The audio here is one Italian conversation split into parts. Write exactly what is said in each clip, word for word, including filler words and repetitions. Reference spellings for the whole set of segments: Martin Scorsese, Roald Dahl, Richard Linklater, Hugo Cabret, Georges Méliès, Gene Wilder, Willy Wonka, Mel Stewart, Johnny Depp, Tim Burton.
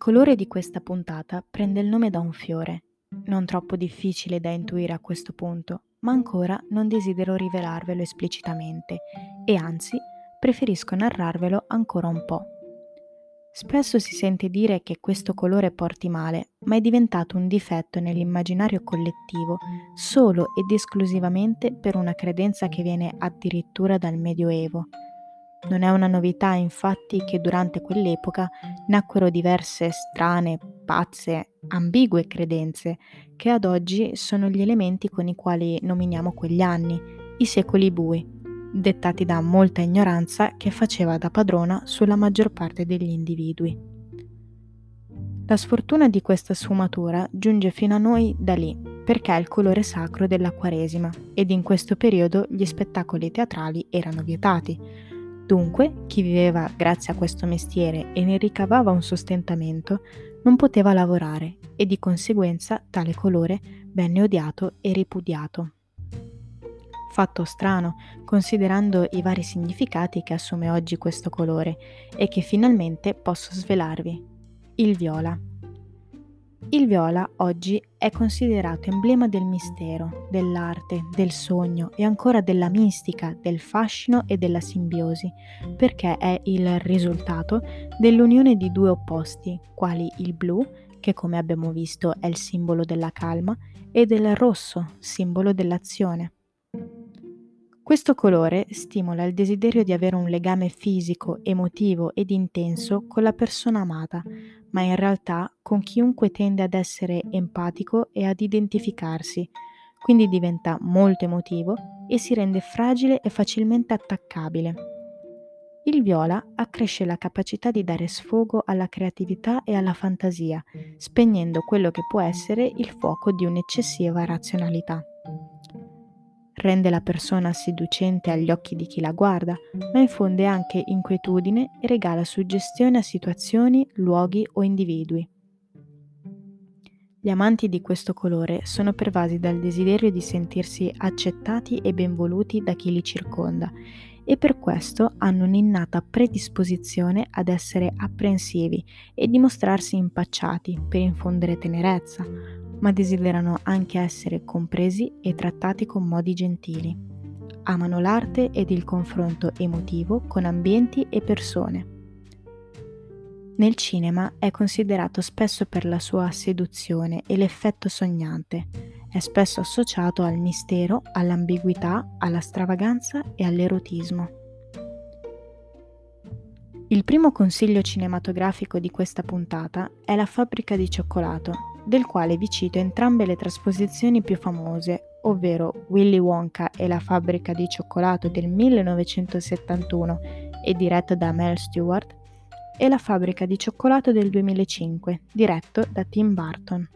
Il colore di questa puntata prende il nome da un fiore, non troppo difficile da intuire a questo punto, ma ancora non desidero rivelarvelo esplicitamente e anzi preferisco narrarvelo ancora un po'. Spesso si sente dire che questo colore porti male, ma è diventato un difetto nell'immaginario collettivo solo ed esclusivamente per una credenza che viene addirittura dal Medioevo. Non è una novità, infatti, che durante quell'epoca nacquero diverse strane, pazze, ambigue credenze che ad oggi sono gli elementi con i quali nominiamo quegli anni, i secoli bui, dettati da molta ignoranza che faceva da padrona sulla maggior parte degli individui. La sfortuna di questa sfumatura giunge fino a noi da lì, perché è il colore sacro della Quaresima ed in questo periodo gli spettacoli teatrali erano vietati. Dunque, chi viveva grazie a questo mestiere e ne ricavava un sostentamento non poteva lavorare e di conseguenza tale colore venne odiato e ripudiato. Fatto strano, considerando i vari significati che assume oggi questo colore e che finalmente posso svelarvi. Il viola. Il viola oggi è considerato emblema del mistero, dell'arte, del sogno e ancora della mistica, del fascino e della simbiosi, perché è il risultato dell'unione di due opposti, quali il blu, che come abbiamo visto è il simbolo della calma, e del rosso, simbolo dell'azione. Questo colore stimola il desiderio di avere un legame fisico, emotivo ed intenso con la persona amata, ma in realtà con chiunque tende ad essere empatico e ad identificarsi, quindi diventa molto emotivo e si rende fragile e facilmente attaccabile. Il viola accresce la capacità di dare sfogo alla creatività e alla fantasia, spegnendo quello che può essere il fuoco di un'eccessiva razionalità. Rende la persona seducente agli occhi di chi la guarda, ma infonde anche inquietudine e regala suggestione a situazioni, luoghi o individui. Gli amanti di questo colore sono pervasi dal desiderio di sentirsi accettati e benvoluti da chi li circonda e per questo hanno un'innata predisposizione ad essere apprensivi e dimostrarsi impacciati per infondere tenerezza, ma desiderano anche essere compresi e trattati con modi gentili. Amano l'arte ed il confronto emotivo con ambienti e persone. Nel cinema è considerato spesso per la sua seduzione e l'effetto sognante. È spesso associato al mistero, all'ambiguità, alla stravaganza e all'erotismo. Il primo consiglio cinematografico di questa puntata è La fabbrica di cioccolato, del quale vi cito entrambe le trasposizioni più famose, ovvero Willy Wonka e la fabbrica di cioccolato del millenovecentosettantuno e diretta da Mel Stewart e la fabbrica di cioccolato del duemilacinque, diretto da Tim Burton.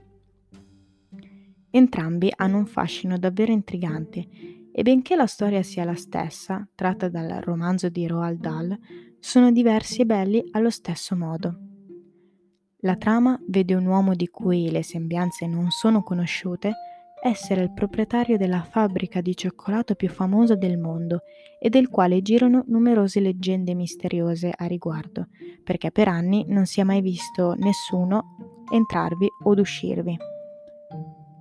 Entrambi hanno un fascino davvero intrigante e benché la storia sia la stessa, tratta dal romanzo di Roald Dahl, sono diversi e belli allo stesso modo. La trama vede un uomo di cui le sembianze non sono conosciute essere il proprietario della fabbrica di cioccolato più famosa del mondo e del quale girano numerose leggende misteriose a riguardo, perché per anni non si è mai visto nessuno entrarvi od uscirvi.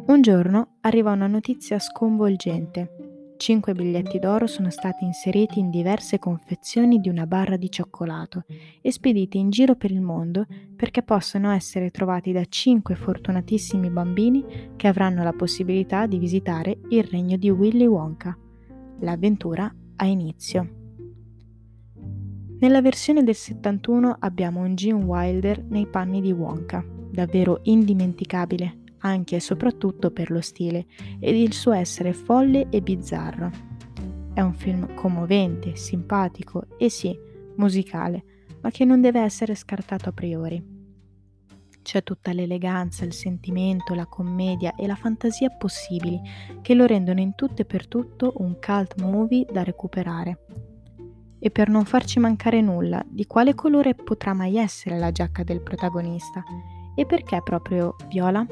Un giorno arriva una notizia sconvolgente. Cinque biglietti d'oro sono stati inseriti in diverse confezioni di una barra di cioccolato e spediti in giro per il mondo perché possono essere trovati da cinque fortunatissimi bambini che avranno la possibilità di visitare il regno di Willy Wonka. L'avventura ha inizio. Nella versione del settantuno abbiamo un Gene Wilder nei panni di Wonka, davvero indimenticabile, anche e soprattutto per lo stile ed il suo essere folle e bizzarro. È un film commovente, simpatico e sì, musicale, ma che non deve essere scartato a priori. C'è tutta l'eleganza, il sentimento, la commedia e la fantasia possibili che lo rendono in tutto e per tutto un cult movie da recuperare. E per non farci mancare nulla, di quale colore potrà mai essere la giacca del protagonista? E perché proprio viola?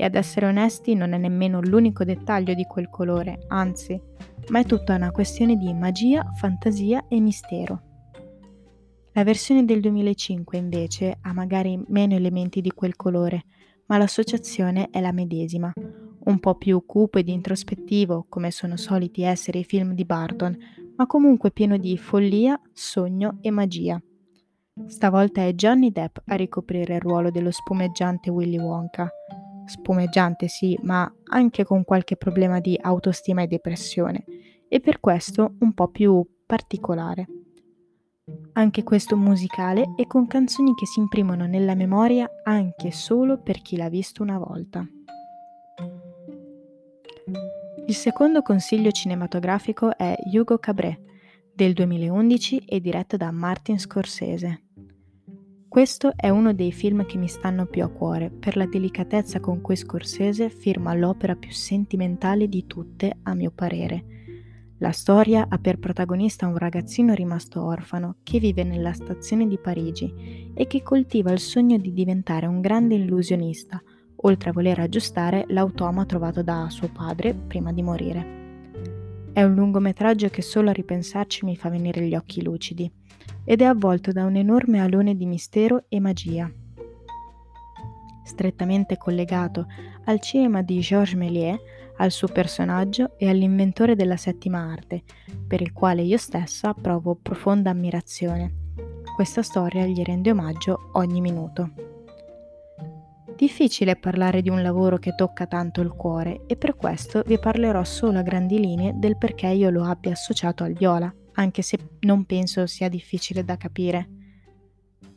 E ad essere onesti non è nemmeno l'unico dettaglio di quel colore, anzi, ma è tutta una questione di magia, fantasia e mistero. La versione del duemilacinque invece ha magari meno elementi di quel colore, ma l'associazione è la medesima, un po' più cupo ed introspettivo come sono soliti essere i film di Burton, ma comunque pieno di follia, sogno e magia. Stavolta è Johnny Depp a ricoprire il ruolo dello spumeggiante Willy Wonka. Spumeggiante sì, ma anche con qualche problema di autostima e depressione, e per questo un po' più particolare. Anche questo musicale e con canzoni che si imprimono nella memoria anche solo per chi l'ha visto una volta. Il secondo consiglio cinematografico è Hugo Cabret, del duemilaundici e diretto da Martin Scorsese. Questo è uno dei film che mi stanno più a cuore per la delicatezza con cui Scorsese firma l'opera più sentimentale di tutte, a mio parere. La storia ha per protagonista un ragazzino rimasto orfano che vive nella stazione di Parigi e che coltiva il sogno di diventare un grande illusionista, oltre a voler aggiustare l'automa trovato da suo padre prima di morire. È un lungometraggio che solo a ripensarci mi fa venire gli occhi lucidi ed è avvolto da un enorme alone di mistero e magia. Strettamente collegato al cinema di Georges Méliès, al suo personaggio e all'inventore della settima arte, per il quale io stessa provo profonda ammirazione. Questa storia gli rende omaggio ogni minuto. Difficile parlare di un lavoro che tocca tanto il cuore e per questo vi parlerò solo a grandi linee del perché io lo abbia associato al viola, anche se non penso sia difficile da capire.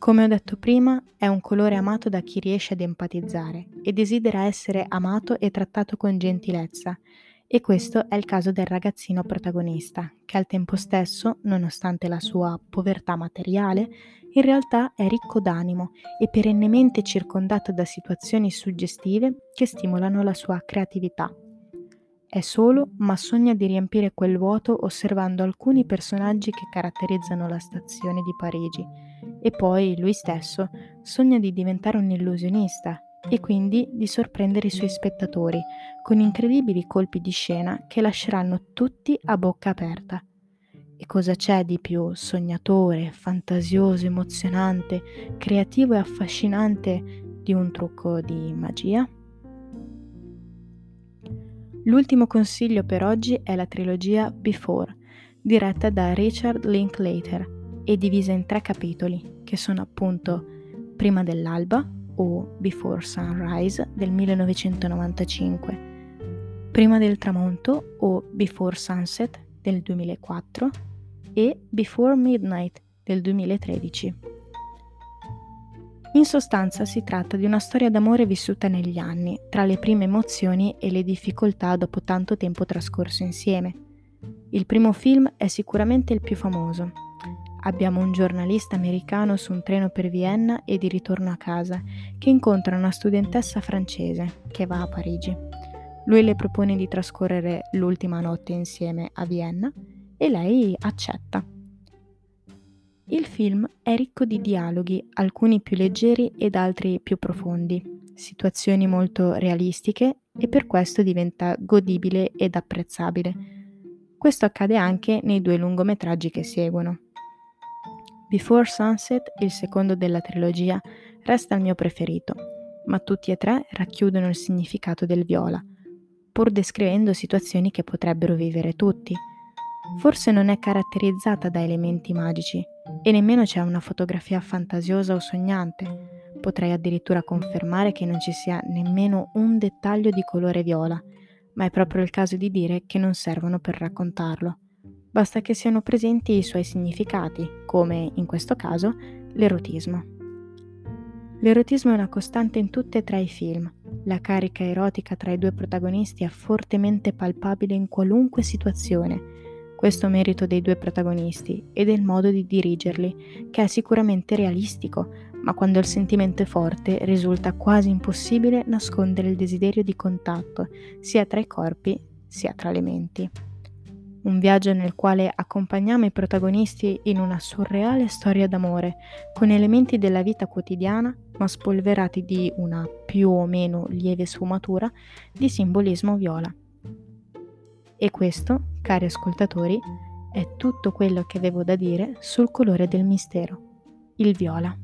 Come ho detto prima, è un colore amato da chi riesce ad empatizzare e desidera essere amato e trattato con gentilezza, e questo è il caso del ragazzino protagonista, che al tempo stesso, nonostante la sua povertà materiale, in realtà è ricco d'animo e perennemente circondato da situazioni suggestive che stimolano la sua creatività. È solo, ma sogna di riempire quel vuoto osservando alcuni personaggi che caratterizzano la stazione di Parigi, e poi lui stesso sogna di diventare un illusionista e quindi di sorprendere i suoi spettatori con incredibili colpi di scena che lasceranno tutti a bocca aperta. E cosa c'è di più sognatore, fantasioso, emozionante, creativo e affascinante di un trucco di magia? L'ultimo consiglio per oggi è la trilogia Before, diretta da Richard Linklater e divisa in tre capitoli, che sono appunto Prima dell'alba o Before Sunrise del millenovecentonovantacinque, Prima del tramonto o Before Sunset del duemilaquattro e Before Midnight del duemilatredici. In sostanza si tratta di una storia d'amore vissuta negli anni, tra le prime emozioni e le difficoltà dopo tanto tempo trascorso insieme. Il primo film è sicuramente il più famoso. Abbiamo un giornalista americano su un treno per Vienna e di ritorno a casa, che incontra una studentessa francese che va a Parigi. Lui le propone di trascorrere l'ultima notte insieme a Vienna e lei accetta. Il film è ricco di dialoghi, alcuni più leggeri ed altri più profondi, situazioni molto realistiche e per questo diventa godibile ed apprezzabile. Questo accade anche nei due lungometraggi che seguono. Before Sunset, il secondo della trilogia, resta il mio preferito, ma tutti e tre racchiudono il significato del viola, pur descrivendo situazioni che potrebbero vivere tutti. Forse non è caratterizzata da elementi magici e nemmeno c'è una fotografia fantasiosa o sognante. Potrei addirittura confermare che non ci sia nemmeno un dettaglio di colore viola, ma è proprio il caso di dire che non servono per raccontarlo. Basta che siano presenti i suoi significati, come in questo caso l'erotismo. L'erotismo è una costante in tutti e tre i film. La carica erotica tra i due protagonisti è fortemente palpabile in qualunque situazione. Questo merito dei due protagonisti e del modo di dirigerli, che è sicuramente realistico, ma quando il sentimento è forte risulta quasi impossibile nascondere il desiderio di contatto, sia tra i corpi sia tra le menti. Un viaggio nel quale accompagniamo i protagonisti in una surreale storia d'amore, con elementi della vita quotidiana, ma spolverati di una più o meno lieve sfumatura di simbolismo viola. E questo, cari ascoltatori, è tutto quello che avevo da dire sul colore del mistero. il viola.